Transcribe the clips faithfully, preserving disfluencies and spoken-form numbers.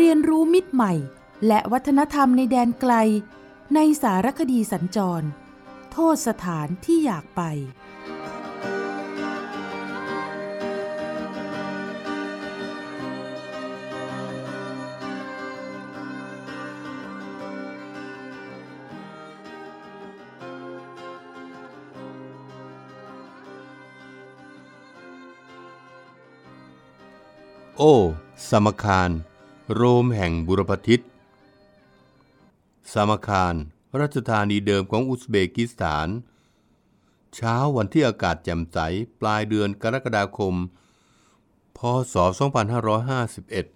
เรียนรู้มิตรใหม่และวัฒนธรรมในแดนไกลในสารคดีสัญจรโทษสถานที่อยากไปโอ้สมคารโรมแห่งบุรพทิศสมคารราชธานีเดิมของอุซเบกิสถานเช้าวันที่อากาศแจ่มใสปลายเดือนกรกฎาคมพ.ศ.สองพันห้าร้อยห้าสิบเอ็ด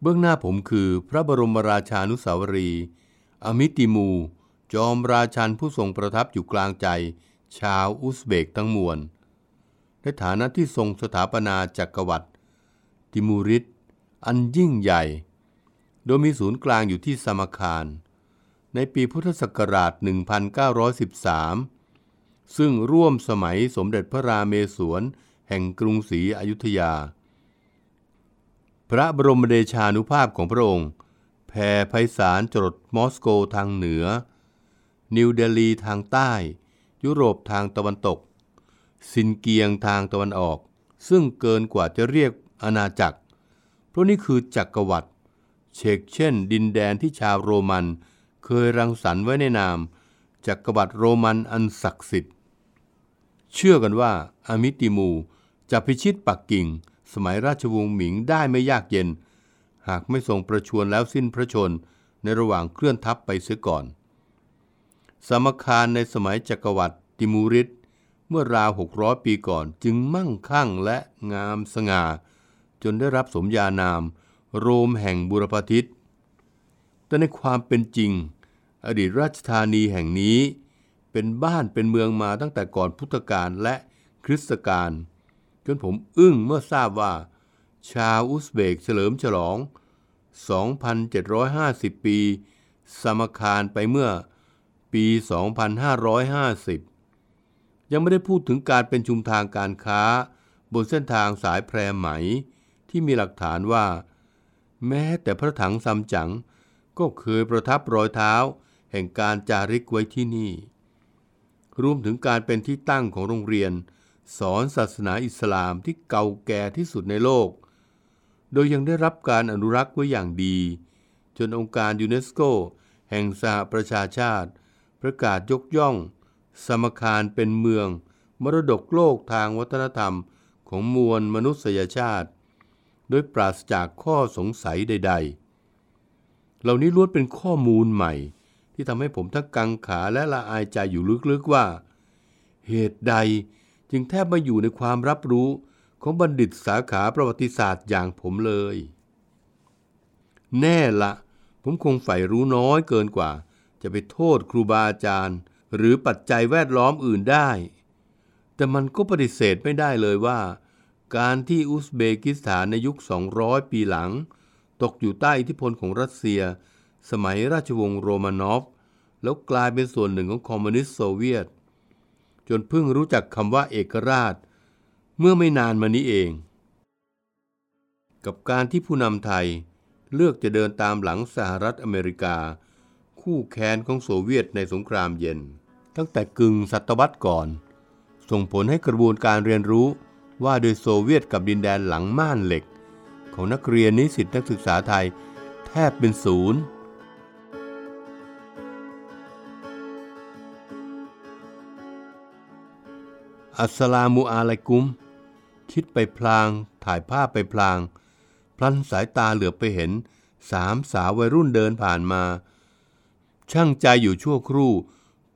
เบื้องหน้าผมคือพระบรมราชานุสาวรีย์อมิติมูจอมราชันผู้ทรงประทับอยู่กลางใจชาวอุซเบกทั้งมวลในฐานะที่ทรงสถาปนาจักรวรรดิติมูริดอันยิ่งใหญ่โดยมีศูนย์กลางอยู่ที่สมคารในปีพุทธศักราช หนึ่งพันเก้าร้อยสิบสาม ซึ่งร่วมสมัยสมเด็จพระราเมศวรแห่งกรุงศรีอยุธยาพระบรมเดชานุภาพของพระองค์แผ่ไพศาลจรดมอสโกทางเหนือนิวเดลีทางใต้ยุโรปทางตะวันตกซินเกียงทางตะวันออกซึ่งเกินกว่าจะเรียกอาณาจักรเพราะนี่คือจักรวรรดิเชกเช่นดินแดนที่ชาวโรมันเคยรังสรรค์ไว้ในนามจักรวรรดิโรมันอันศักดิ์สิทธิ์เชื่อกันว่าอมิติมูจะพิชิตปักกิ่งสมัยราชวงศ์หมิงได้ไม่ยากเย็นหากไม่ทรงประชวรแล้วสิ้นพระชนในระหว่างเคลื่อนทัพไปเสียก่อนสมคารในสมัยจักรวรรดิติมูริดเมื่อราวหกร้อยปีก่อนจึงมั่งคั่งและงามสง่าจนได้รับสมญานามโรมแห่งบุรพทิศแต่ในความเป็นจริงอดีตราชธานีแห่งนี้เป็นบ้านเป็นเมืองมาตั้งแต่ก่อนพุทธกาลและคริสตกาลจนผมอึ้งเมื่อทราบว่าชาวอุซเบกเฉลิมฉลอง สองพันเจ็ดร้อยห้าสิบ ปีสมคารไปเมื่อปี สองพันห้าร้อยห้าสิบ ยังไม่ได้พูดถึงการเป็นชุมทางการค้าบนเส้นทางสายแพรไหมที่มีหลักฐานว่าแม้แต่พระถังซัมจั๋งก็เคยประทับรอยเท้าแห่งการจาริกไว้ที่นี่รวมถึงการเป็นที่ตั้งของโรงเรียนสอนศาสนาอิสลามที่เก่าแก่ที่สุดในโลกโดยยังได้รับการอนุรักษ์ไว้อย่างดีจนองค์การยูเนสโกแห่งสหประชาชาติประกาศยกย่องสมคารเป็นเมืองมรดกโลกทางวัฒนธรรมของมวลมนุษยชาติโดยปราศจากข้อสงสัยใดๆเหล่านี้ล้วนเป็นข้อมูลใหม่ที่ทำให้ผมทั้งกังขาและละอายใจอยู่ลึกๆว่าเหตุใดจึงแทบไม่อยู่ในความรับรู้ของบัณฑิตสาขาประวัติศาสตร์อย่างผมเลยแน่ละผมคงใฝ่รู้น้อยเกินกว่าจะไปโทษครูบาอาจารย์หรือปัจจัยแวดล้อมอื่นได้แต่มันก็ปฏิเสธไม่ได้เลยว่าการที่อุซเบกิสถานในยุคสองร้อยปีหลังตกอยู่ใต้อิทธิพลของรัสเซียสมัยราชวงศ์โรมานอฟแล้วกลายเป็นส่วนหนึ่งของคอมมิวนิสต์โซเวียตจนเพิ่งรู้จักคำว่าเอกราชเมื่อไม่นานมานี้เองกับการที่ผู้นำไทยเลือกจะเดินตามหลังสหรัฐอเมริกาคู่แค้นของโซเวียตในสงครามเย็นตั้งแต่กึ่งศตวรรษก่อนส่งผลให้กระบวนการเรียนรู้ว่าโดยโซเวียตกับดินแดนหลังม่านเหล็กของนักเรียนนิสิตนักศึกษาไทยแทบเป็นศูนย์อัสสลามุอะลัยกุมคิดไปพลางถ่ายภาพไปพลางพลันสายตาเหลือบไปเห็นสามสาววัยรุ่นเดินผ่านมาช่างใจอยู่ชั่วครู่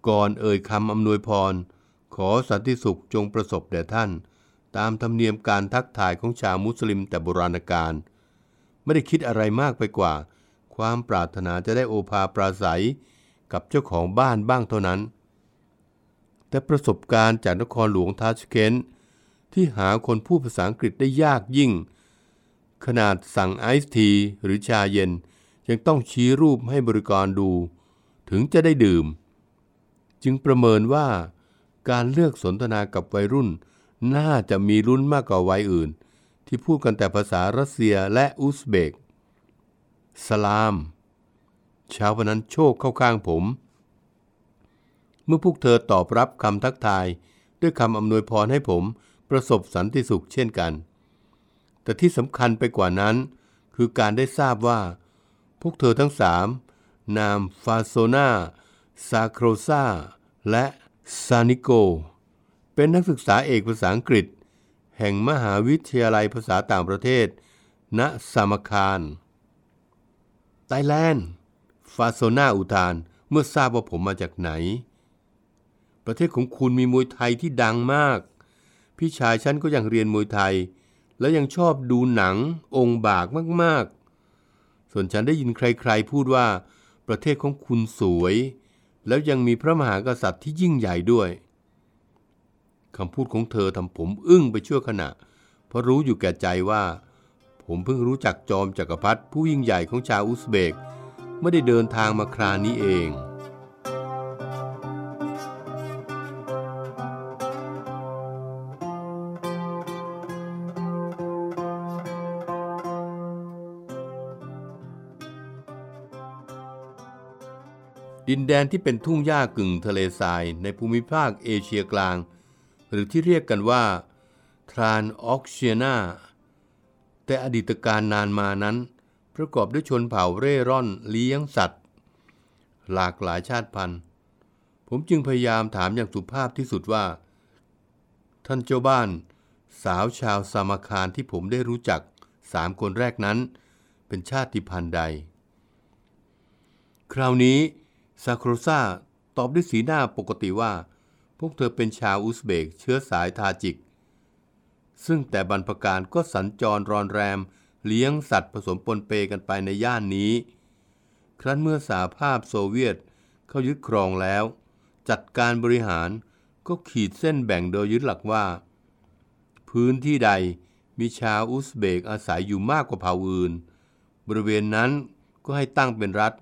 ก่อนเอ่ยคำอำนวยพรขอสันติสุขจงประสบแด่ท่าน ตามธรรมเนียมการทักทายของชาวมุสลิมแต่โบราณกาลไม่ได้คิดอะไรมากไปกว่าความปรารถนาจะได้โอภาปราศัยกับเจ้าของบ้านบ้างเท่านั้นแต่ประสบการณ์จากนครหลวงทัชเคนต์ที่หาคนพูดภาษาอังกฤษได้ยากยิ่งขนาดสั่งไอซ์ทีหรือชาเย็นยังต้องชี้รูปให้บริกรดูถึงจะได้ดื่มจึงประเมินว่าการเลือกสนทนากับวัยรุ่นน่าจะมีลุ้นมากกว่าวัยอื่นที่พูดกันแต่ภาษารัสเซียและอุซเบกสลามชาววันนั้นโชคเข้าข้างผมเมื่อพวกเธอตอบรับคำทักทายด้วยคำอำนวยพรให้ผมประสบสันติสุขเช่นกันแต่ที่สำคัญไปกว่านั้นคือการได้ทราบว่าพวกเธอทั้งสามนามฟาโซนาซาโครซาและซานิโกเป็นนักศึกษาเอกภาษาอังกฤษแห่งมหาวิทยาลัยภาษาต่างประเทศณซามาคารไทยแลนด์ฟาโซนาอุทานเมื่อทราบว่าผมมาจากไหนประเทศของคุณมีมวยไทยที่ดังมากพี่ชายฉันก็ยังเรียนมวยไทยและยังชอบดูหนังองค์บากมากๆส่วนฉันได้ยินใครๆพูดว่าประเทศของคุณสวยแล้วยังมีพระมหากษัตริย์ที่ยิ่งใหญ่ด้วยคำพูดของเธอทำผมอึ้งไปชั่วขณะเพราะรู้อยู่แก่ใจว่าผมเพิ่งรู้จักจอมจักรพรรดิผู้ยิ่งใหญ่ของชาวอุซเบกไม่ได้เดินทางมาคราวนี้เองดินแดนที่เป็นทุ่งหญ้ากึ่งทะเลทรายในภูมิภาคเอเชียกลางหรือที่เรียกกันว่าทรานออกเชียนาแต่อดีตการนานมานั้นประกอบด้วยชนเผ่าเร่ร่อนเลี้ยงสัตว์หลากหลายชาติพันธุ์ผมจึงพยายามถามอย่างสุภาพที่สุดว่าท่านเจ้าบ้านสาวชาวซามาคารที่ผมได้รู้จักสามคนแรกนั้นเป็นชาติพันธุ์ใดคราวนี้ซาโครซาตอบด้วยสีหน้าปกติว่าพวกเธอเป็นชาวอุซเบกเชื้อสายทาจิกซึ่งแต่บรรพกาลก็สัญจรรอนแรมเลี้ยงสัตว์ผสมปนเปกันไปในย่านนี้ครั้นเมื่อสหภาพโซเวียตเข้ายึดครองแล้วจัดการบริหารก็ขีดเส้นแบ่งโดยยึดหลักว่าพื้นที่ใดมีชาวอุซเบกอาศัยอยู่มากกว่าเผ่าอื่นบริเวณนั้นก็ให้ตั้งเป็นรัฐ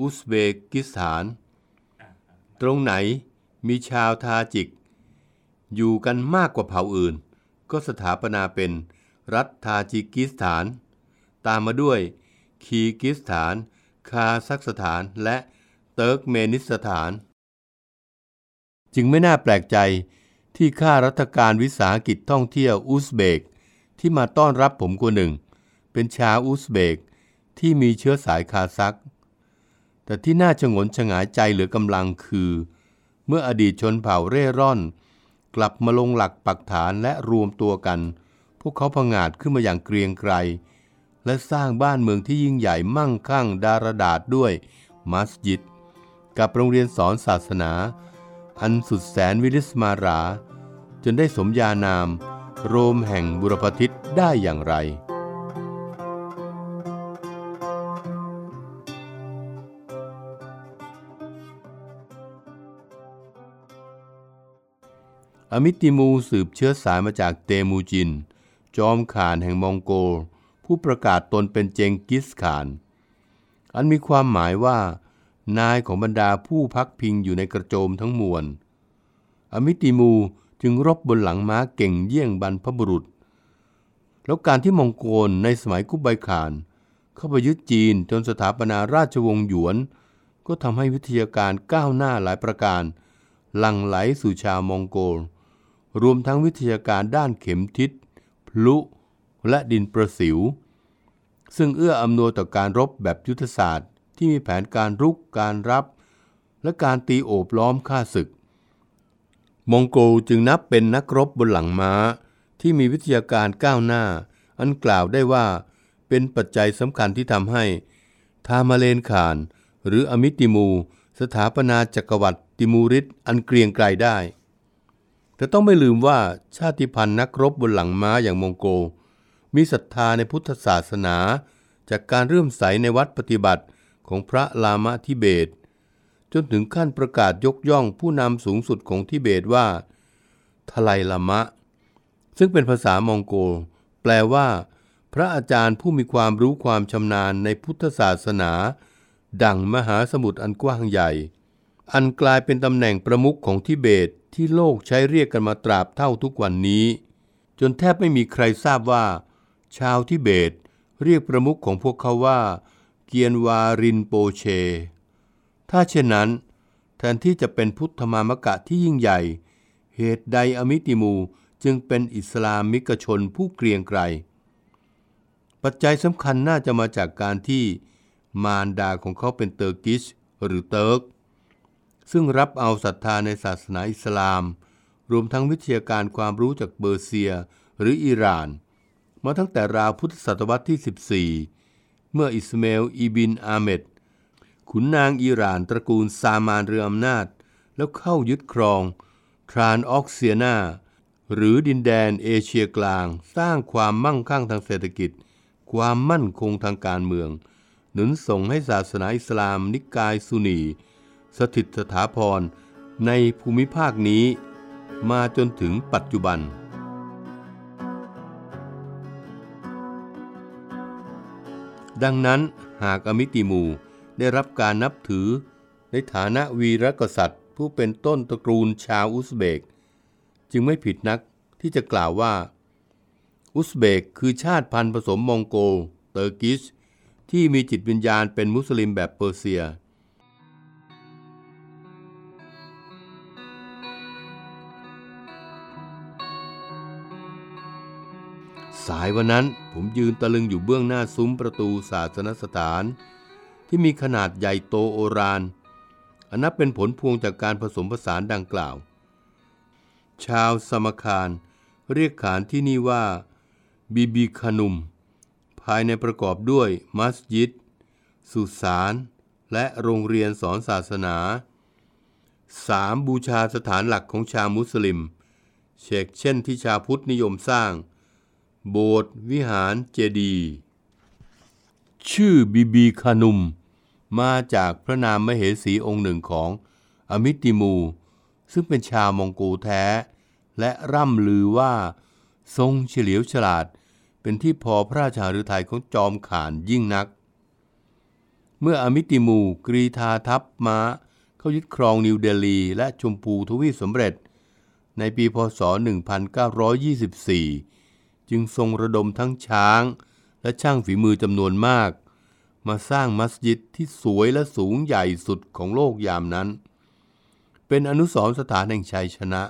อุซเบกิสถานตรงไหนมีชาวทาจิกอยู่กันมากกว่าเผ่าอื่นก็สถาปนาเป็นรัฐทาจิกิสถานตามมาด้วยคีกิสถานคาซัคสถานและเติร์กเมนิสถานจึงไม่น่าแปลกใจที่ข้าราชการวิสาหกิจท่องเที่ยวอุซเบกที่มาต้อนรับผมคนหนึ่งเป็นชาวอุซเบกที่มีเชื้อสายคาซัคแต่ที่น่าชงนชงายใจเหลือกำลังคือเมื่ออดีตชนเผ่าเร่ร่อนกลับมาลงหลักปักฐานและรวมตัวกันพวกเขาผงาดขึ้นมาอย่างเกรียงไกรและสร้างบ้านเมืองที่ยิ่งใหญ่มั่งคั่งดารดาษด้วยมัสยิดกับโรงเรียนสอนศาสนาอันสุดแสนวิริสมาราจนได้สมญานามโรมแห่งบุรพทิตได้อย่างไรอมิติมูสืบเชื้อสายมาจากเตมูจินจอมข่านแห่งมองโกลผู้ประกาศตนเป็นเจงกิสข่านอันมีความหมายว่านายของบรรดาผู้พักพิงอยู่ในกระโจมทั้งมวลอมิติมูจึงรบบนหลังม้าเก่งเยี่ยงบรรพบุรุษแล้วการที่มองโกลในสมัยกุบัยข่านเข้าไปยึดจีนจนสถาปนาราชวงศ์หยวนก็ทำให้วิทยาการก้าวหน้าหลายประการหลั่งไหลสู่ชาวมองโกลรวมทั้งวิทยาการด้านเข็มทิศพลุและดินประสิวซึ่งเอื้ออำนวยต่อการรบแบบยุทธศาสตร์ที่มีแผนการรุกการรับและการตีโอบล้อมฆ่าศึกมองโกลจึงนับเป็นนักรบบนหลังม้าที่มีวิทยาการก้าวหน้าอันกล่าวได้ว่าเป็นปัจจัยสำคัญที่ทำให้ทามาเลนข่านหรืออมิติมูสถาปนาจักรวรรดิติมูริดอันเกรียงไกรได้ แต่ต้องไม่ลืมว่าชาติพันธุ์นักรบบนหลังม้าอย่างมองโกลมีศรัทธาในพุทธศาสนาจากการเริ่มใสในวัดปฏิบัติของพระลามะทิเบตจนถึงขั้นประกาศยกย่องผู้นำสูงสุดของทิเบตว่าทไลลามะซึ่งเป็นภาษามองโกลแปลว่าพระอาจารย์ผู้มีความรู้ความชำนาญในพุทธศาสนาดั่งมหาสมุทรอันกว้างใหญ่อันกลายเป็นตำแหน่งประมุขของทิเบตที่โลกใช้เรียกกันมาตราบเท่าทุกวันนี้จนแทบไม่มีใครทราบว่าชาวทิเบตเรียกประมุขของพวกเขาว่าเกียนวารินโปเชถ้าเช่นนั้นแทนที่จะเป็นพุทธมามกะที่ยิ่งใหญ่เหตุใดอมิติมูจึงเป็นอิสลามิกชนผู้เกรียงไกรปัจจัยสำคัญน่าจะมาจากการที่มารดาของเขาเป็นเตอร์กิชหรือเติร์กซึ่งรับเอาศรัทธาในศาสนาอิสลามรวมทั้งวิทยาการความรู้จากเปอร์เซียหรืออิหร่านมาตั้งแต่ราวพุทธศตวรรษที่สิบสี่เมื่ออิสมาอิลอิบินอาเมดขุนนางอิหร่านตระกูลซามานเรืออำนาจแล้วเข้ายึดครองทรานออกเซียนาหรือดินแดนเอเชียกลางสร้างความมั่งคั่งทางเศรษฐกิจความมั่นคงทางการเมืองหนุนส่งให้ศาสนาอิสลามนิกายซุนีสถิตสถาพรในภูมิภาคนี้มาจนถึงปัจจุบันดังนั้นหากอมิติมูได้รับการนับถือในฐานะวีรกษัตริย์ผู้เป็นต้นตระกูลชาวอุซเบกจึงไม่ผิดนักที่จะกล่าวว่าอุซเบกคือชาติพันธุ์ผสมมองโกลเตอร์กิชที่มีจิตวิญญาณเป็นมุสลิมแบบเปอร์เซียสายวันนั้นผมยืนตะลึงอยู่เบื้องหน้าซุ้มประตูศาสนสถานที่มีขนาดใหญ่โตโอฬารอันนับเป็นผลพวงจากการผสมผสานดังกล่าวชาวสมคารเรียกขานที่นี่ว่าบีบีคานุมภายในประกอบด้วยมัสยิดสุสานและโรงเรียนสอนศาสนาสามบูชาสถานหลักของชาวมุสลิมเชกเช่นที่ชาวพุทธนิยมสร้างโบสถ์วิหารเจดีย์ชื่อบีบีคานุมมาจากพระนามมเหสีองค์หนึ่งของอมิติมูซึ่งเป็นชาวมองโกลแท้และร่ำลือว่าทรงเฉลียวฉลาดเป็นที่พอพระราชาฤทัยของจอมข่านยิ่งนักเมื่ออมิติมูกรีธาทัพม้าเข้ายึดครองนิวเดลีและชมพูทวีปสำเร็จในปีพ.ศ.หนึ่งพันเก้าร้อยยี่สิบสี่จึงทรงระดมทั้งช้างและช่างฝีมือจำนวนมากมาสร้างมัสยิดที่สวยและสูงใหญ่สุดของโลกยามนั้นเป็นอนุสรณ์สถานแห่งชัยชนะ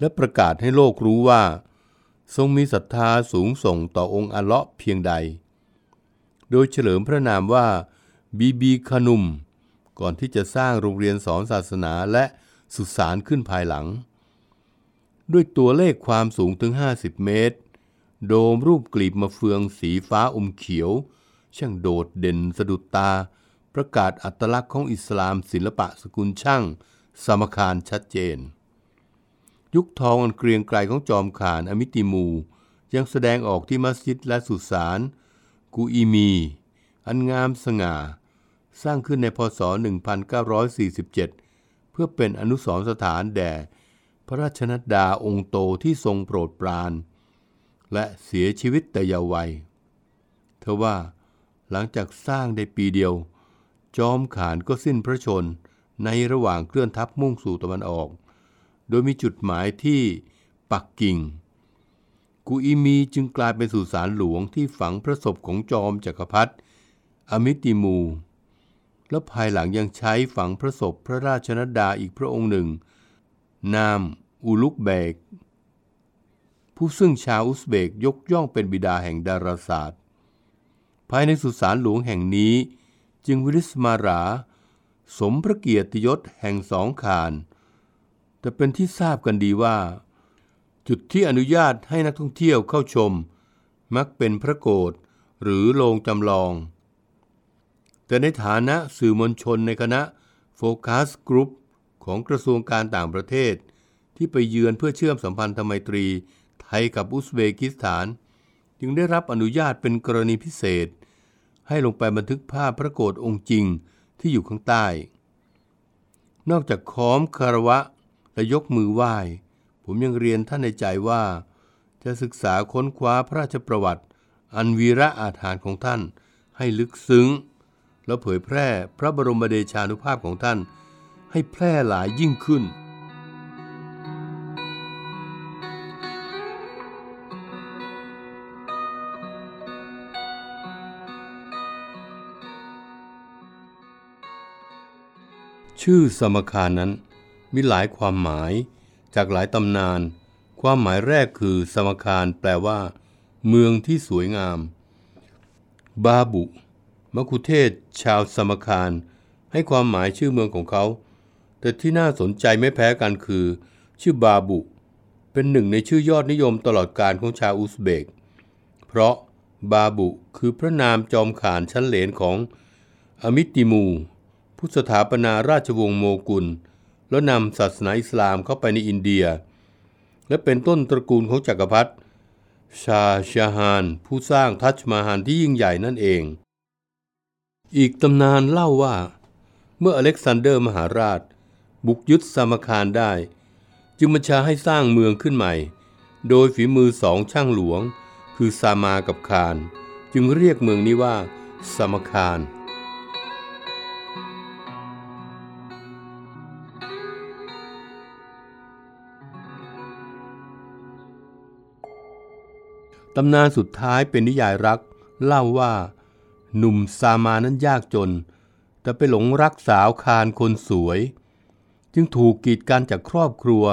และประกาศให้โลกรู้ว่าทรงมีศรัทธาสูงส่งต่อองค์อัลเลาะห์เพียงใดโดยเฉลิมพระนามว่าบีบีคานุมก่อนที่จะสร้างโรงเรียนสอนศาสนาและสุสานขึ้นภายหลังด้วยตัวเลขความสูงถึงห้าสิบเมตรโดมรูปกลีบมะเฟืองสีฟ้าอมเขียวช่างโดดเด่นสะดุดตาประกาศอัตลักษณ์ของอิสลามศิลปะสกุลช่างสมคารชัดเจนยุคทองอันเกรียงไกรของจอมข่านอมิติมูยังแสดงออกที่มัสยิดและสุสานกูอีมีอันงามสง่าสร้างขึ้นในพ.ศ.หนึ่งพันเก้าร้อยสี่สิบเจ็ดเพื่อเป็นอนุสรณ์สถานแด่พระราชนัดดาองค์โตที่ทรงโปรดปรานและเสียชีวิตแต่เยาว์วัยเทว่าหลังจากสร้างได้ปีเดียวจอมข่านก็สิ้นพระชนในระหว่างเคลื่อนทัพมุ่งสู่ตะวันออกโดยมีจุดหมายที่ปักกิ่งกูอีมีจึงกลายเป็นสุสานหลวงที่ฝังพระศพของจอมจักรพรรดิอมิติมูและภายหลังยังใช้ฝังพระศพพระราชนัดดาอีกพระองค์หนึ่งนามอูลุกเบกผู้ซึ่งชาวอุซเบกยกย่องเป็นบิดาแห่งดาราศาสตร์ภายในสุสานหลวงแห่งนี้จึงวิริสมาราสมพระเกียรติยศแห่งสองข่านแต่เป็นที่ทราบกันดีว่าจุดที่อนุญาตให้นักท่องเที่ยวเข้าชมมักเป็นพระโกฏหรือโรงจำลองแต่ในฐานะสื่อมวลชนในคณะโฟคัสกรุ๊ปของกระทรวงการต่างประเทศ ที่ไปเยือนเพื่อเชื่อมสัมพันธไมตรีไทยกับอุซเบกิสถานจึงได้รับอนุญาตเป็นกรณีพิเศษให้ลงไปบันทึกภาพพระโกฐองค์จริงที่อยู่ข้างใต้นอกจากค้อมคารวะและยกมือไหว้ผมยังเรียนท่านในใจว่าจะศึกษาค้นคว้าพระราชประวัติอันวีระอาถรรพ์ของท่านให้ลึกซึ้งและเผยแพร่พระบรมเดชานุภาพของท่านให้แพร่หลายยิ่งขึ้นชื่อสมคารนั้นมีหลายความหมายจากหลายตำนานความหมายแรกคือสมคารแปลว่าเมืองที่สวยงามบาบุมคุเทศชาวสมคารให้ความหมายชื่อเมืองของเขาแต่ที่น่าสนใจไม่แพ้กันคือชื่อบาบุเป็นหนึ่งในชื่อยอดนิยมตลอดกาลของชาวอุซเบกเพราะบาบุคือพระนามจอมข่านชั้นเหลนของอมิติมูผู้สถาปนาราชวงศ์โมกุลแล้วนำศาสนาอิสลามเข้าไปในอินเดียและเป็นต้นตระกูลของจักรพรรดิชาชาฮานผู้สร้างทัจมาฮาลที่ยิ่งใหญ่นั่นเองอีกตำนานเล่าว่าเมื่ออเล็กซานเดอร์มหาราชบุกยึดสมคารได้จึงบัญชาให้สร้างเมืองขึ้นใหม่โดยฝีมือสองช่างหลวงคือซามากับคารจึงเรียกเมืองนี้ว่าสมคารตำนานสุดท้ายเป็นนิยายรักเล่าว่าหนุ่มซามานั้นยากจนแต่ไปหลงรักสาวคารคนสวยจึงถูกกีดกันจากครอบครัว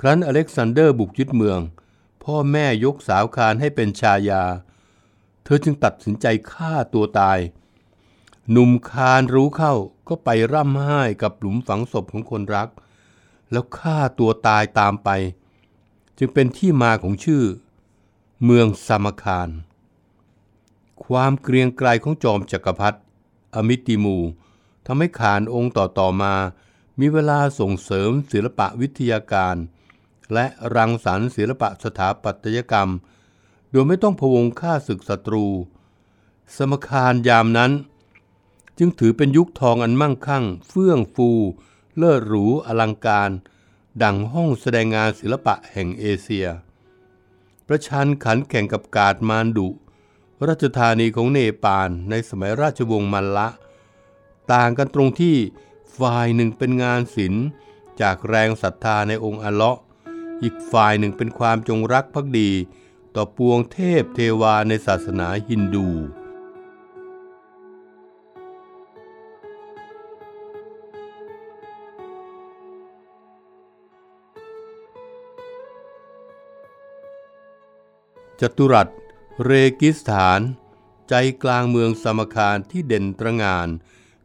ครั้นอเล็กซานเดอร์บุกยึดเมืองพ่อแม่ยกสาวคารให้เป็นชายาเธอจึงตัดสินใจฆ่าตัวตายหนุ่มคารรู้เข้าก็ไปร่ำไห้กับหลุมฝังศพของคนรักแล้วฆ่าตัวตายตามไปจึงเป็นที่มาของชื่อเมืองสมคารความเกรียงไกรของจอมจักรพรรดิอมิติมูทำให้คารองค์ต่อๆมามีเวลาส่งเสริมศิลปะวิทยาการและรังสรรค์ศิลปะสถาปัตยกรรมโดยไม่ต้องพะวงฆ่าศึกศัตรูสมคารยามนั้นจึงถือเป็นยุคทองอันมั่งคั่งเฟื่องฟูเลิศหรูอลังการดั่งห้องแสดงงานศิลปะแห่งเอเชียประชันขันแข่งกับกาดมารดุราชธานีของเนปาลในสมัยราชวงศ์มัลละต่างกันตรงที่ฝ่ายหนึ่งเป็นงานศิลป์จากแรงศรัทธาในองค์อัลเลาะห์อีกฝ่ายหนึ่งเป็นความจงรักภักดีต่อปวงเทพเทวาในศาสนาฮินดูจัตุรัสเรกิสถานใจกลางเมืองสมคารที่เด่นตระหง่าน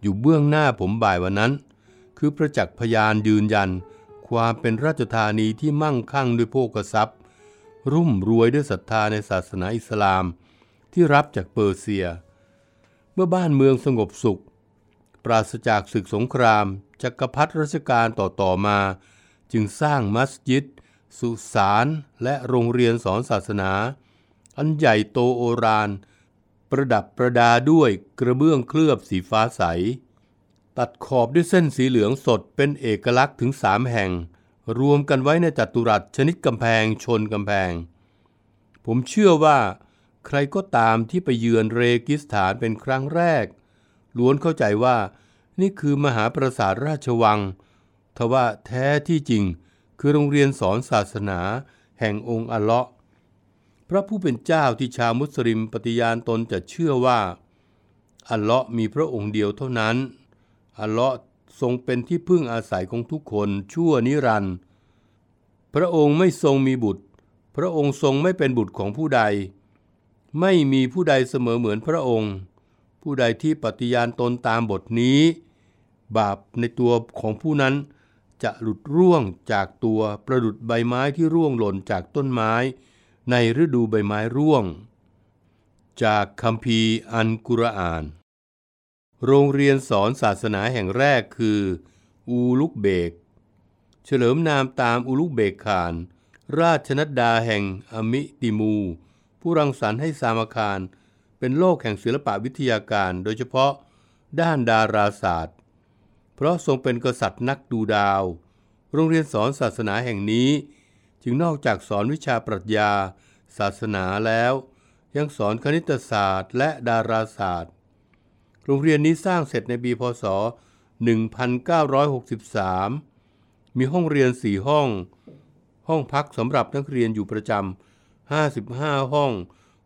อยู่เบื้องหน้าผมบ่ายวันนั้นคือประจักษ์พยานยืนยันความเป็นราชธานีที่มั่งคั่งด้วยโภคทรัพย์รุ่มรวยด้วยศรัทธาในศาสนาอิสลามที่รับจากเปอร์เซียเมื่อบ้านเมืองสงบสุขปราศจากศึกสงครามจักรพรรดิรัชกาลต่อๆมาจึงสร้างมัสยิดสุสานและโรงเรียนสอนศาสนาอันใหญ่โตโอฬารประดับประดาด้วยกระเบื้องเคลือบสีฟ้าใสตัดขอบด้วยเส้นสีเหลืองสดเป็นเอกลักษณ์ถึงสามแห่งรวมกันไว้ในจัตุรัสชนิดกำแพงชนกำแพงผมเชื่อว่าใครก็ตามที่ไปเยือนเรกิสถานเป็นครั้งแรกล้วนเข้าใจว่านี่คือมหาปราสาทราชวังทว่าแท้ที่จริงคือโรงเรียนสอนศาสนาแห่งองค์อัลเลาะห์พระผู้เป็นเจ้าที่ชาวมุสลิมปฏิญาณตนจะเชื่อว่าอัลเลาะห์มีพระองค์เดียวเท่านั้นอัลเลาะห์ทรงเป็นที่พึ่งอาศัยของทุกคนชั่วนิรันดร์พระองค์ไม่ทรงมีบุตรพระองค์ทรงไม่เป็นบุตรของผู้ใดไม่มีผู้ใดเสมอเหมือนพระองค์ผู้ใดที่ปฏิญาณตนตามบทนี้บาปในตัวของผู้นั้นจะหลุดร่วงจากตัวประดุจใบไม้ที่ร่วงหล่นจากต้นไม้ในฤดูใบไม้ร่วงจากคัมภีร์อัลกุรอานโรงเรียนสอนศาสนาแห่งแรกคืออูลุกเบก เฉลิมนามตามอุลุเบกขานราชนัดดาแห่งอมิติมูผู้รังสรรค์ให้สามาคารเป็นโลกแห่งศิลปวิทยาการโดยเฉพาะด้านดาราศาสตร์เพราะทรงเป็นกษัตริย์นักดูดาวโรงเรียนสอนศาสนาแห่งนี้จึงนอกจากสอนวิชาปรัชญาศาสนาแล้วยังสอนคณิตศาสตร์และดาราศาสตร์โรงเรียนนี้สร้างเสร็จในปีพ.ศ.หนึ่งพันเก้าร้อยหกสิบสามมีห้องเรียนสี่ห้องห้องพักสำหรับนักเรียนอยู่ประจำห้าสิบห้าห้อง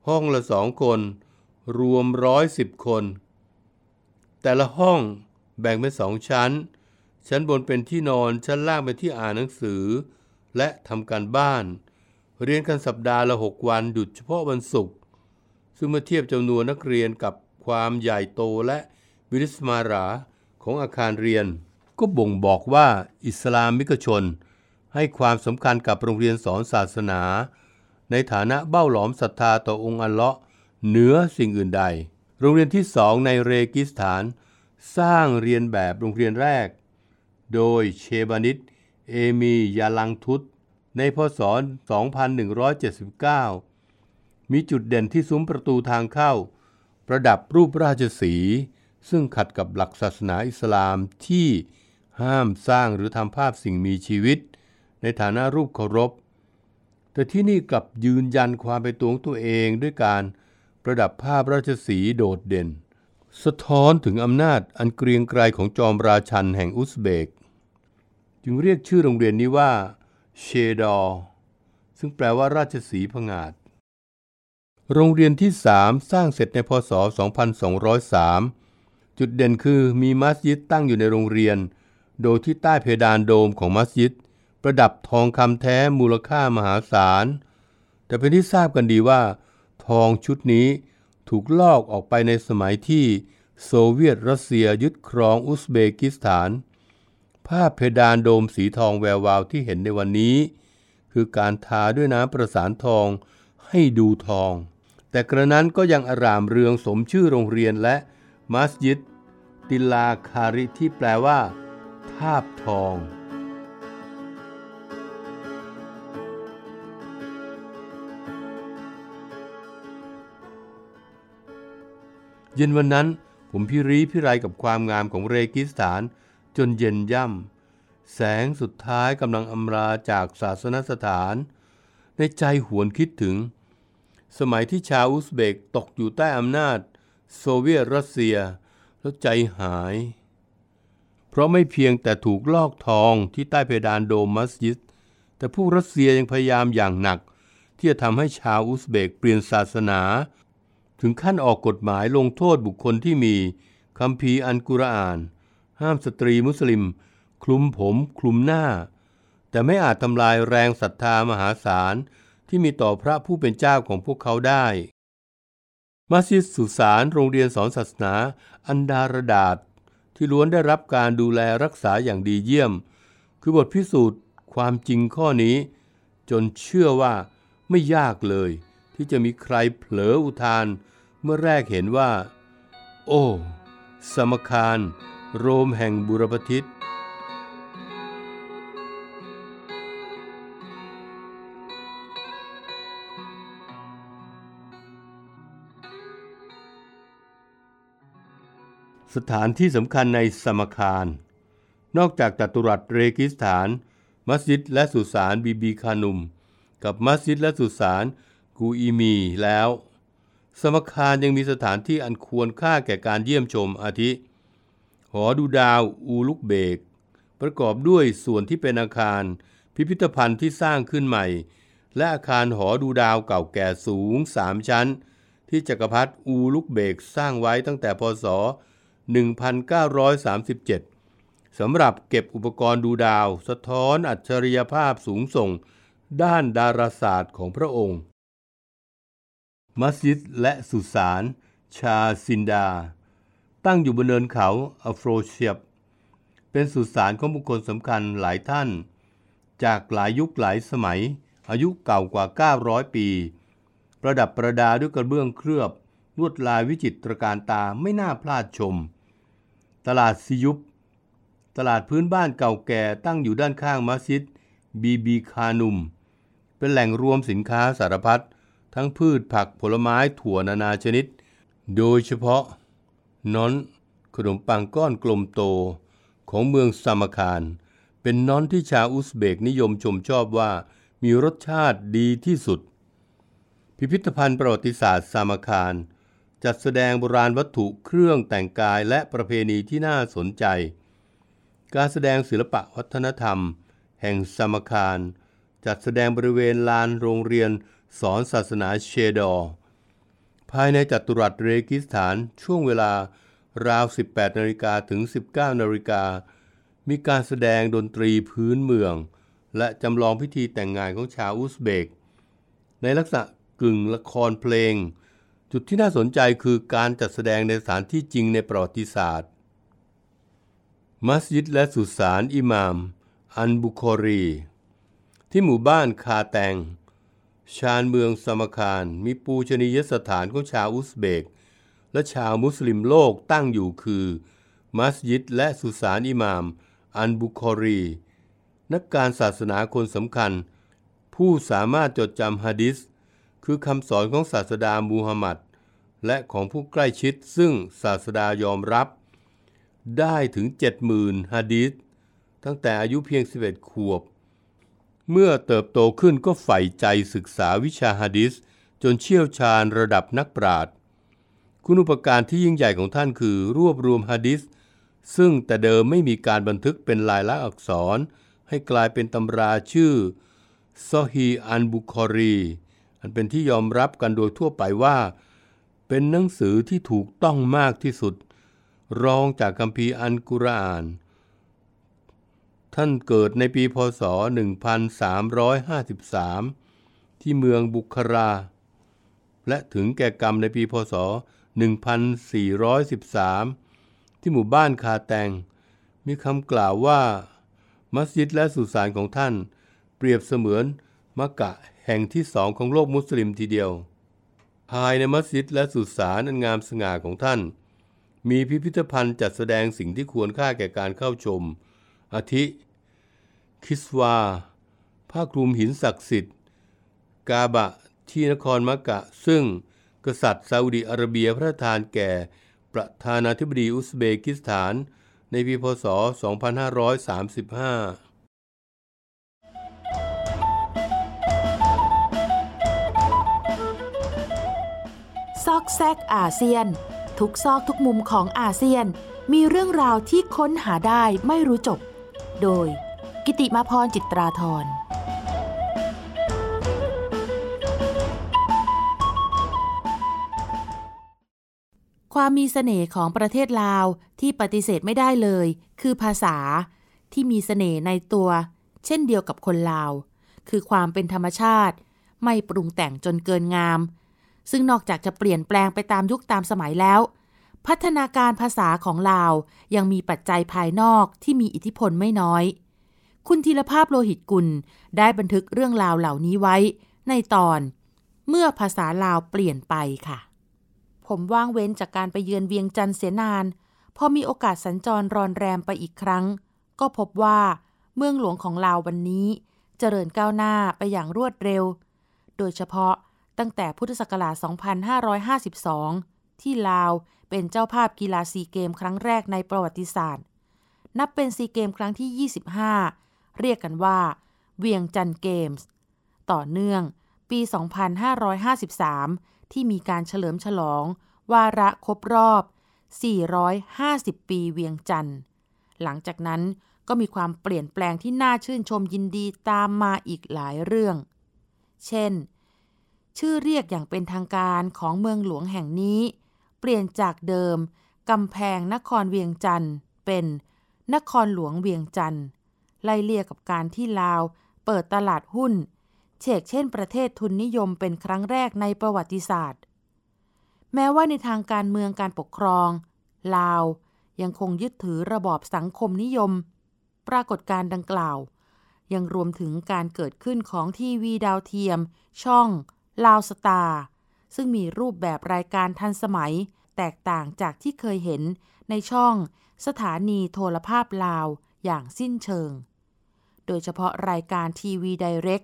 ห้องละสองคนรวมหนึ่งร้อยสิบคนแต่ละห้องแบ่งเป็นสองชั้นชั้นบนเป็นที่นอนชั้นล่างเป็นที่อ่านหนังสือและทำการบ้านเรียนกันสัปดาห์ละหกวันหยุดเฉพาะวันศุกร์ซึ่งเมื่อเทียบจำนวนนักเรียนกับความใหญ่โตและวิริสมาราของอาคารเรียนก็บ่งบอกว่าอิสลามิกชนให้ความสำคัญกับโรงเรียนสอนศาสนาในฐานะเบ้าหลอมศรัทธาต่อองค์อัลเลาะห์เหนือสิ่งอื่นใดโรงเรียนที่สองในเรกิสถานสร้างเรียนแบบโรงเรียนแรกโดยเชบานิดเอมียาลังทุตในพ.ศ.สองพันหนึ่งร้อยเจ็ดสิบเก้ามีจุดเด่นที่ซุ้มประตูทางเข้าประดับรูปราชสีห์ซึ่งขัดกับหลักศาสนาอิสลามที่ห้ามสร้างหรือทำภาพสิ่งมีชีวิตในฐานะรูปเคารพแต่ที่นี่กลับยืนยันความเป็นตัวของตัวเองด้วยการประดับภาพราชสีห์โดดเด่นสะท้อนถึงอำนาจอันเกรียงไกรของจอมราชันแห่งอุซเบกจึงเรียกชื่อโรงเรียนนี้ว่าเชดอซึ่งแปลว่าราชสีห์ผงาดโรงเรียนที่สามสร้างเสร็จในพ.ศ.สองพันสองร้อยสามจุดเด่นคือมีมัสยิดตั้งอยู่ในโรงเรียนโดยที่ใต้เพดานโดมของมัสยิดประดับทองคำแท้มูลค่ามหาศาลแต่เป็นที่ทราบกันดีว่าทองชุดนี้ถูกลอกออกไปในสมัยที่โซเวียตรัสเซียยึดครองอุซเบกิสถานภาพเพดานโดมสีทองแวววาวที่เห็นในวันนี้คือการทาด้วยน้ำประสานทองให้ดูทองแต่กระนั้นก็ยังอร่ามเรืองสมชื่อโรงเรียนและมัสยิดติลาคาริที่แปลว่าทาบทองเย็นวันนั้นผมพิรีพิไรกับความงามของเรกิสถานจนเย็นย่ำแสงสุดท้ายกำลังอำลาจากศาสนสถานในใจหวนคิดถึงสมัยที่ชาวอุซเบกตกอยู่ใต้อำนาจโซเวียตรัสเซียแล้วใจหายเพราะไม่เพียงแต่ถูกลอกทองที่ใต้เพดานโดมมัสยิดแต่พวกรัสเซียยังพยายามอย่างหนักที่จะทำให้ชาวอุซเบกเปลี่ยนศาสนาถึงขั้นออกกฎหมายลงโทษบุคคลที่มีคัมภีร์อัลกุรอานห้ามสตรีมุสลิมคลุมผมคลุมหน้าแต่ไม่อาจทำลายแรงศรัทธามหาศาลที่มีต่อพระผู้เป็นเจ้าของพวกเขาได้มัสยิดสุสานโรงเรียนสอนศาสนาอันดารดาษที่ล้วนได้รับการดูแลรักษาอย่างดีเยี่ยมคือบทพิสูจน์ความจริงข้อนี้จนเชื่อว่าไม่ยากเลยที่จะมีใครเผลออุทานเมื่อแรกเห็นว่าโอ้สมคารโรมแห่งบุรพทิศสถานที่สำคัญในสมคารนอกจากจัตุรัสเรกิสถานมัสยิดและสุสานบีบีคานุมกับมัสยิดและสุสานกูอีมีแล้วสมคารยังมีสถานที่อันควรค่าแก่การเยี่ยมชมอาทิหอดูดาวอูลุกเบกประกอบด้วยส่วนที่เป็นอาคารพิพิธภัณฑ์ที่สร้างขึ้นใหม่และอาคารหอดูดาวเก่าแก่สูงสามชั้นที่จักรพรรดิอูลุกเบกสร้างไว้ตั้งแต่พ.ศ.หนึ่งพันเก้าร้อยสามสิบเจ็ดสำหรับเก็บอุปกรณ์ดูดาวสะท้อนอัจฉริยภาพสูงส่งด้านดาราศาสตร์ของพระองค์มัสยิดและสุสานชาซินดาตั้งอยู่บนเนินเขาอัฟโรเชียบเป็นสุสานของบุคคลสำคัญหลายท่านจากหลายยุคหลายสมัยอายุเก่ากว่าเก้าร้อยปีประดับประดาด้วยกระเบื้องเคลือบลวดลายวิจิตรการตาไม่น่าพลาดชมตลาดซิยุปต ตลาดพื้นบ้านเก่าแก่ตั้งอยู่ด้านข้างมัสยิดบีบีคานุมเป็นแหล่งรวมสินค้าสารพัดทั้งพืชผักผลไม้ถั่วนานาชนิดโดยเฉพาะน้อนขนมปังก้อนกลมโตของเมืองซามาคารเป็นน้อนที่ชาวอุซเบกนิยมชมชอบว่ามีรสชาติดีที่สุดพิพิธภัณฑ์ประวัติศาสตร์ซามาคารจัดแสดงโบราณวัตถุเครื่องแต่งกายและประเพณีที่น่าสนใจการแสดงศิลปะวัฒนธรรมแห่งซามาคารจัดแสดงบริเวณลานโรงเรียนสอนศาสนาเชดอร์ภายในจัตุรัสเรกิสถานช่วงเวลาราว สิบแปดนาฬิกา ถึง สิบเก้านาฬิกามีการแสดงดนตรีพื้นเมืองและจำลองพิธีแต่งงานของชาวอุซเบกในลักษณะกึ่งละครเพลงจุดที่น่าสนใจคือการจัดแสดงในสถานที่จริงในประวัติศาสตร์มัสยิดและสุสานอิหม่ามอันบุคอรีที่หมู่บ้านคาแตงชานเมืองซามาคารมีปูชนียสถานของชาวอุซเบกและชาวมุสลิมโลกตั้งอยู่คือมัสยิดและสุสานอิหม่ามอันบุคอรีนักการศาสนาคนสำคัญผู้สามารถจดจำฮะดิษคือคำสอนของศาสดามูฮัมหมัดและของผู้ใกล้ชิดซึ่งศาสดายอมรับได้ถึง เจ็ดหมื่น ฮะดีษตั้งแต่อายุเพียงสิบเอ็ดขวบเมื่อเติบโตขึ้นก็ใฝ่ใจศึกษาวิชาฮะดีษจนเชี่ยวชาญระดับนักปราชญ์คุณูปการที่ยิ่งใหญ่ของท่านคือรวบรวมฮะดีษซึ่งแต่เดิมไม่มีการบันทึกเป็นลายลักษณ์อักษรให้กลายเป็นตำราชื่อซอฮีอันบุคอรีอันเป็นที่ยอมรับกันโดยทั่วไปว่าเป็นหนังสือที่ถูกต้องมากที่สุดรองจากคัมภีร์อัลกุรอานท่านเกิดในปีพ.ศ. หนึ่งพันสามร้อยห้าสิบสามที่เมืองบุคราและถึงแก่กรรมในปีพ.ศ. หนึ่งพันสี่ร้อยสิบสามที่หมู่บ้านคาแตงมีคำกล่าวว่ามัสยิดและสุสานของท่านเปรียบเสมือนมักกะแห่งที่สองของโลกมุสลิมทีเดียวภายในมัสยิดและสุสานอันงามสง่าของท่านมีพิพิธภัณฑ์จัดแสดงสิ่งที่ควรค่าแก่การเข้าชมอาทิคิสวาผ้าคลุมหินศักดิ์สิทธิ์กาบะที่นครมักกะซึ่งกษัตริย์ซาอุดิอาระเบียพระทานแก่ประธานาธิบดีอุซเบกิสถานในปีพ.ศ. สองพันห้าร้อยสามสิบห้าซอกแซกอาเซียนทุกซอกทุกมุมของอาเซียนมีเรื่องราวที่ค้นหาได้ไม่รู้จบโดยกิติมาพรจิตราธรความมีเสน่ห์ของประเทศลาวที่ปฏิเสธไม่ได้เลยคือภาษาที่มีเสน่ห์ในตัวเช่นเดียวกับคนลาวคือความเป็นธรรมชาติไม่ปรุงแต่งจนเกินงามซึ่งนอกจากจะเปลี่ยนแปลงไปตามยุคตามสมัยแล้วพัฒนาการภาษาของลาวยังมีปัจจัยภายนอกที่มีอิทธิพลไม่น้อยคุณธีรภาพโลหิตกุลได้บันทึกเรื่องราวเหล่านี้ไว้ในตอนเมื่อภาษาลาวเปลี่ยนไปค่ะผมว่างเว้นจากการไปเยือนเวียงจันทร์เสียนานพอมีโอกาสสัญจรรอนแรมไปอีกครั้งก็พบว่าเมืองหลวงของลาววันนี้เจริญก้าวหน้าไปอย่างรวดเร็วโดยเฉพาะตั้งแต่พุทธศักราช สองพันห้าร้อยห้าสิบสอง ที่ลาวเป็นเจ้าภาพกีฬาซีเกมส์ครั้งแรกในประวัติศาสตร์นับเป็นซีเกมส์ครั้งที่ ยี่สิบห้าเรียกกันว่าเวียงจันทร์เกมส์ต่อเนื่องปี สองพันห้าร้อยห้าสิบสาม ที่มีการเฉลิมฉลองวาระครบรอบสี่ร้อยห้าสิบปีเวียงจันทร์หลังจากนั้นก็มีความเปลี่ยนแปลงที่น่าชื่นชมยินดีตามมาอีกหลายเรื่องเช่นชื่อเรียกอย่างเป็นทางการของเมืองหลวงแห่งนี้เปลี่ยนจากเดิมกำแพงนครเวียงจันทร์เป็นนครหลวงเวียงจันทร์ไล่เลี่ยกับการที่ลาวเปิดตลาดหุ้นเฉกเช่นประเทศทุนนิยมเป็นครั้งแรกในประวัติศาสตร์แม้ว่าในทางการเมืองการปกครองลาวยังคงยึดถือระบอบสังคมนิยมปรากฏการณ์ดังกล่าวยังรวมถึงการเกิดขึ้นของทีวีดาวเทียมช่องลาวสตาร์ซึ่งมีรูปแบบรายการทันสมัยแตกต่างจากที่เคยเห็นในช่องสถานีโทรภาพลาว อย่างสิ้นเชิงโดยเฉพาะรายการทีวีไดเรก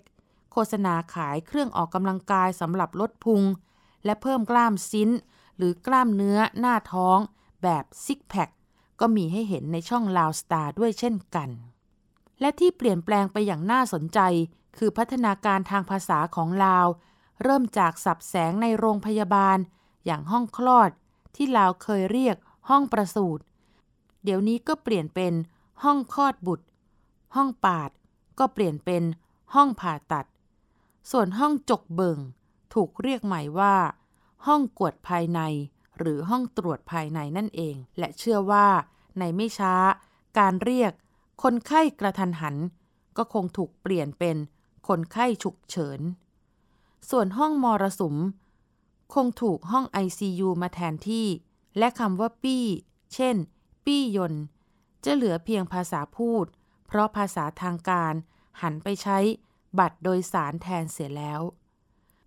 โฆษณาขายเครื่องออกกำลังกายสำหรับลดพุงและเพิ่มกล้ามซิ้นหรือกล้ามเนื้อหน้าท้องแบบซิกแพคก็มีให้เห็นในช่องลาวสตาร์ด้วยเช่นกันและที่เปลี่ยนแปลงไปอย่างน่าสนใจคือพัฒนาการทางภาษาของลาวเริ่มจากสับแสงในโรงพยาบาลอย่างห้องคลอดที่ลาวเคยเรียกห้องประสูติเดี๋ยวนี้ก็เปลี่ยนเป็นห้องคลอดบุตรห้องปาดก็เปลี่ยนเป็นห้องผ่าตัดส่วนห้องจกเบิ่งถูกเรียกใหม่ว่าห้องกวดภายในหรือห้องตรวจภายในนั่นเองและเชื่อว่าในไม่ช้าการเรียกคนไข้กระทันหันก็คงถูกเปลี่ยนเป็นคนไข้ฉุกเฉินส่วนห้องมรสุมคงถูกห้อง ไอ ซี ยู มาแทนที่และคำว่าปี้เช่นปี้ยนจะเหลือเพียงภาษาพูดเพราะภาษาทางการหันไปใช้บัตรโดยสารแทนเสียแล้ว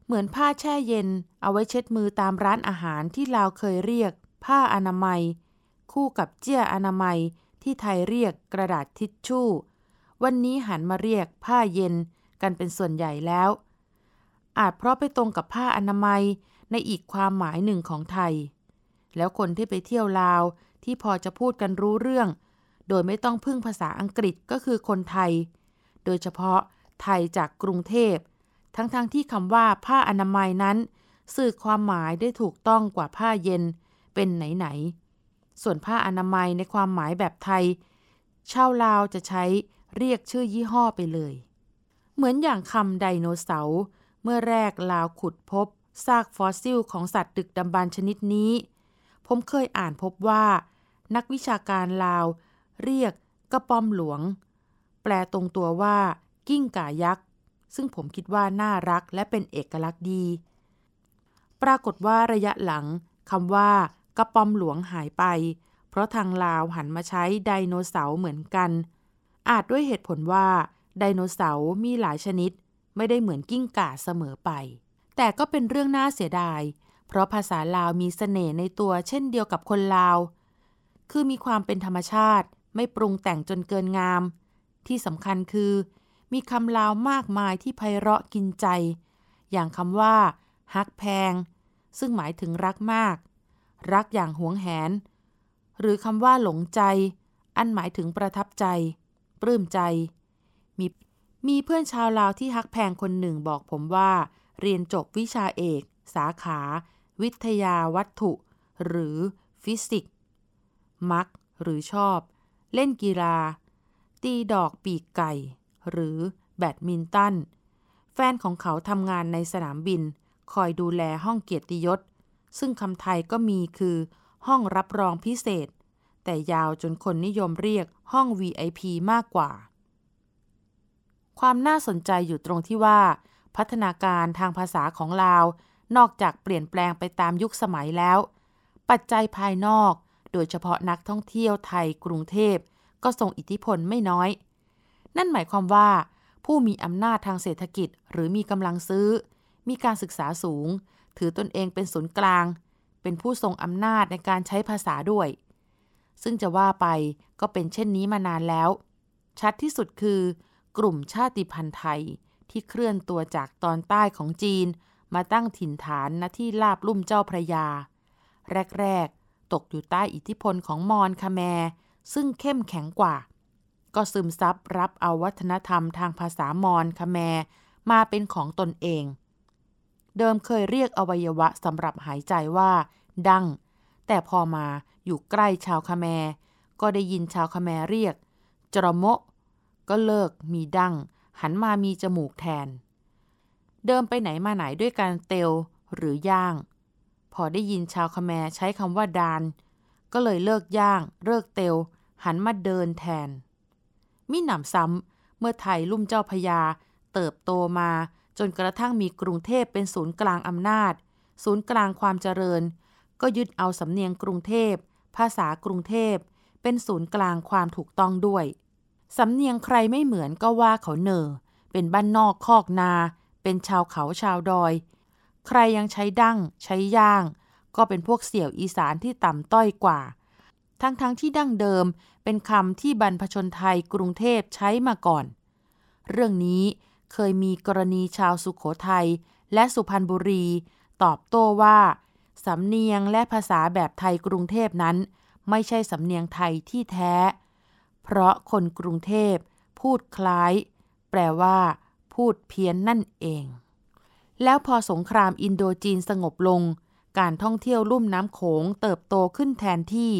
เหมือนผ้าแช่เย็นเอาไว้เช็ดมือตามร้านอาหารที่ลาวเคยเรียกผ้าอนามัยคู่กับเจี้ยอนามัยที่ไทยเรียกกระดาษทิชชู่วันนี้หันมาเรียกผ้าเย็นกันเป็นส่วนใหญ่แล้วอาจเพราะไปตรงกับผ้าอนามัยในอีกความหมายหนึ่งของไทยแล้วคนที่ไปเที่ยวลาวที่พอจะพูดกันรู้เรื่องโดยไม่ต้องพึ่งภาษาอังกฤษก็คือคนไทยโดยเฉพาะไทยจากกรุงเทพทั้งๆ ท, ที่คำว่าผ้าอนามัยนั้นสื่อความหมายได้ถูกต้องกว่าผ้าเย็นเป็นไหนๆส่วนผ้าอนามัยในความหมายแบบไทยชาวลาวจะใช้เรียกชื่อยี่ห้อไปเลยเหมือนอย่างคำไดโนเสาร์เมื่อแรกลาวขุดพบซากฟอสซิลของสัตว์ดึกดำบรรพ์ชนิดนี้ผมเคยอ่านพบว่านักวิชาการลาวเรียกกระป๋อมหลวงแปลตรงตัวว่ากิ้งก่ายักษ์ซึ่งผมคิดว่าน่ารักและเป็นเอกลักษณ์ดีปรากฏว่าระยะหลังคำว่ากระป๋อมหลวงหายไปเพราะทางลาวหันมาใช้ไดโนเสาร์เหมือนกันอาจด้วยเหตุผลว่าไดโนเสาร์มีหลายชนิดไม่ได้เหมือนกิ้งก่าเสมอไปแต่ก็เป็นเรื่องน่าเสียดายเพราะภาษาลาวมีเสน่ห์ในตัวเช่นเดียวกับคนลาวคือมีความเป็นธรรมชาติไม่ปรุงแต่งจนเกินงามที่สำคัญคือมีคำลาวมากมายที่ไพเราะกินใจอย่างคำว่าฮักแพงซึ่งหมายถึงรักมากรักอย่างหวงแหนหรือคำว่าหลงใจอันหมายถึงประทับใจปลื้มใจมีมีเพื่อนชาวลาวที่ฮักแพงคนหนึ่งบอกผมว่าเรียนจบวิชาเอกสาขาวิทยาวัตถุหรือฟิสิกส์มักหรือชอบเล่นกีฬาตีดอกปีกไก่หรือแบดมินตันแฟนของเขาทำงานในสนามบินคอยดูแลห้องเกียรติยศซึ่งคำไทยก็มีคือห้องรับรองพิเศษแต่ยาวจนคนนิยมเรียกห้อง วี ไอ พี มากกว่าความน่าสนใจอยู่ตรงที่ว่าพัฒนาการทางภาษาของลาวนอกจากเปลี่ยนแปลงไปตามยุคสมัยแล้วปัจจัยภายนอกโดยเฉพาะนักท่องเที่ยวไทยกรุงเทพก็ส่งอิทธิพลไม่น้อยนั่นหมายความว่าผู้มีอำนาจทางเศรษฐกิจหรือมีกำลังซื้อมีการศึกษาสูงถือตนเองเป็นศูนย์กลางเป็นผู้ทรงอำนาจในการใช้ภาษาด้วยซึ่งจะว่าไปก็เป็นเช่นนี้มานานแล้วชัดที่สุดคือกลุ่มชาติพันธุ์ไทยที่เคลื่อนตัวจากตอนใต้ของจีนมาตั้งถิ่นฐานณที่ลาบลุ่มเจ้าพระยาแรกๆตกอยู่ใต้อิทธิพลของมอญคแมร์ซึ่งเข้มแข็งกว่าก็ซึมซับรับเอาวัฒนธรรมทางภาษามอญคแมร์มาเป็นของตนเองเดิมเคยเรียกอวัยวะสำหรับหายใจว่าดั้งแต่พอมาอยู่ใกล้ชาวคแมร์ก็ได้ยินชาวคแมร์เรียกจระโมะก็เลิกมีดั้งหันมามีจมูกแทนเดิมไปไหนมาไหนด้วยการเตลหรือย่างพอได้ยินชาวคแมร์ใช้คำว่าดานก็เลยเลิกย่างเลิกเตลหันมาเดินแทนมิหนำซ้ำเมื่อไทยลุ่มเจ้าพระยาเติบโตมาจนกระทั่งมีกรุงเทพเป็นศูนย์กลางอำนาจศูนย์กลางความเจริญก็ยึดเอาสำเนียงกรุงเทพภาษากรุงเทพเป็นศูนย์กลางความถูกต้องด้วยสำเนียงใครไม่เหมือนก็ว่าเขาเนอเป็นบ้านนอกคอกนาเป็นชาวเขาชาวดอยใครยังใช้ดั้งใช้ย่างก็เป็นพวกเสี่ยวอีสานที่ต่ำต้อยกว่า ทั้งๆ ท, ที่ดั้งเดิมเป็นคำที่บรรพชนไทยกรุงเทพใช้มาก่อนเรื่องนี้เคยมีกรณีชาวสุโขทัยและสุพรรณบุรีตอบโต้ว่าสำเนียงและภาษาแบบไทยกรุงเทพนั้นไม่ใช่สำเนียงไทยที่แท้เพราะคนกรุงเทพพูดคล้ายแปลว่าพูดเพี้ยนนั่นเองแล้วพอสงครามอินโดจีนสงบลงการท่องเที่ยวลุ่มน้ำโขงเติบโตขึ้นแทนที่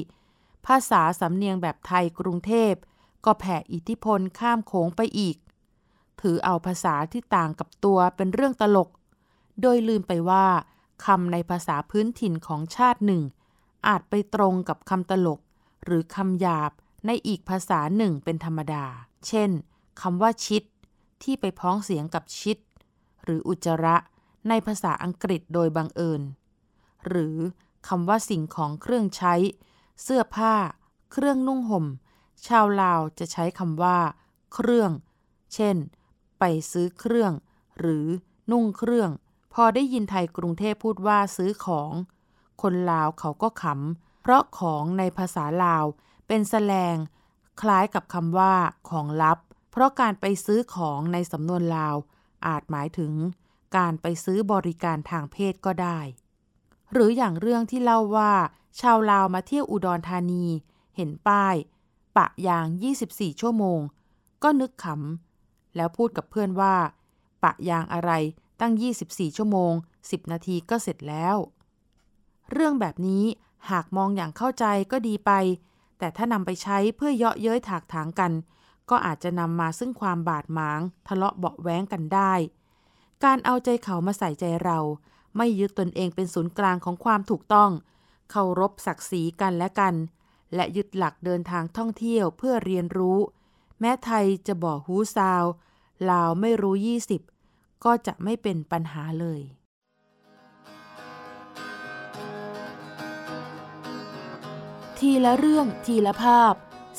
ภาษาสำเนียงแบบไทยกรุงเทพก็แผ่อิทธิพลข้ามโขงไปอีกถือเอาภาษาที่ต่างกับตัวเป็นเรื่องตลกโดยลืมไปว่าคำในภาษาพื้นถิ่นของชาติหนึ่งอาจไปตรงกับคำตลกหรือคำหยาบในอีกภาษาหนึ่งเป็นธรรมดาเช่นคำว่าชิดที่ไปพ้องเสียงกับชิดหรืออุจจาระในภาษาอังกฤษโดยบังเอิญหรือคำว่าสิ่งของเครื่องใช้เสื้อผ้าเครื่องนุ่งห่มชาวลาวจะใช้คำว่าเครื่องเช่นไปซื้อเครื่องหรือนุ่งเครื่องพอได้ยินไทยกรุงเทพพูดว่าซื้อของคนลาวเขาก็ขำเพราะของในภาษาลาวเป็นแสแลงคล้ายกับคำว่าของลับเพราะการไปซื้อของในสำนวนลาวอาจหมายถึงการไปซื้อบริการทางเพศก็ได้หรืออย่างเรื่องที่เล่าว่าชาวลาวมาเที่ยวอุดรธานีเห็นป้ายปะยางยี่สิบสี่ชั่วโมงก็นึกขำแล้วพูดกับเพื่อนว่าปะยางอะไรตั้งยี่สิบสี่ชั่วโมงสิบนาทีก็เสร็จแล้วเรื่องแบบนี้หากมองอย่างเข้าใจก็ดีไปแต่ถ้านำไปใช้เพื่อเยาะเย้ยถากถางกันก็อาจจะนำมาซึ่งความบาดหมางทะเลาะเบาะแว้งกันได้การเอาใจเขามาใส่ใจเราไม่ยึดตนเองเป็นศูนย์กลางของความถูกต้องเคารพศักดิ์ศรีกันและกันและยึดหลักเดินทางท่องเที่ยวเพื่อเรียนรู้แม้ไทยจะบ่ฮู้ซาวลาวไม่รู้ยี่สิบก็จะไม่เป็นปัญหาเลยทีละเรื่องทีละภาพ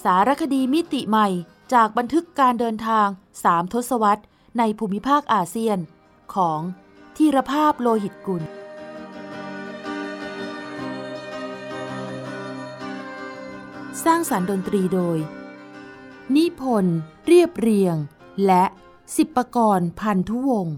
สารคดีมิติใหม่จากบันทึกการเดินทางสามทศวรรษในภูมิภาคอาเซียนของธีรภาพโลหิตกุลสร้างสรรค์ดนตรีโดยนิพนธ์เรียบเรียงและศิปกรพันธุวงศ์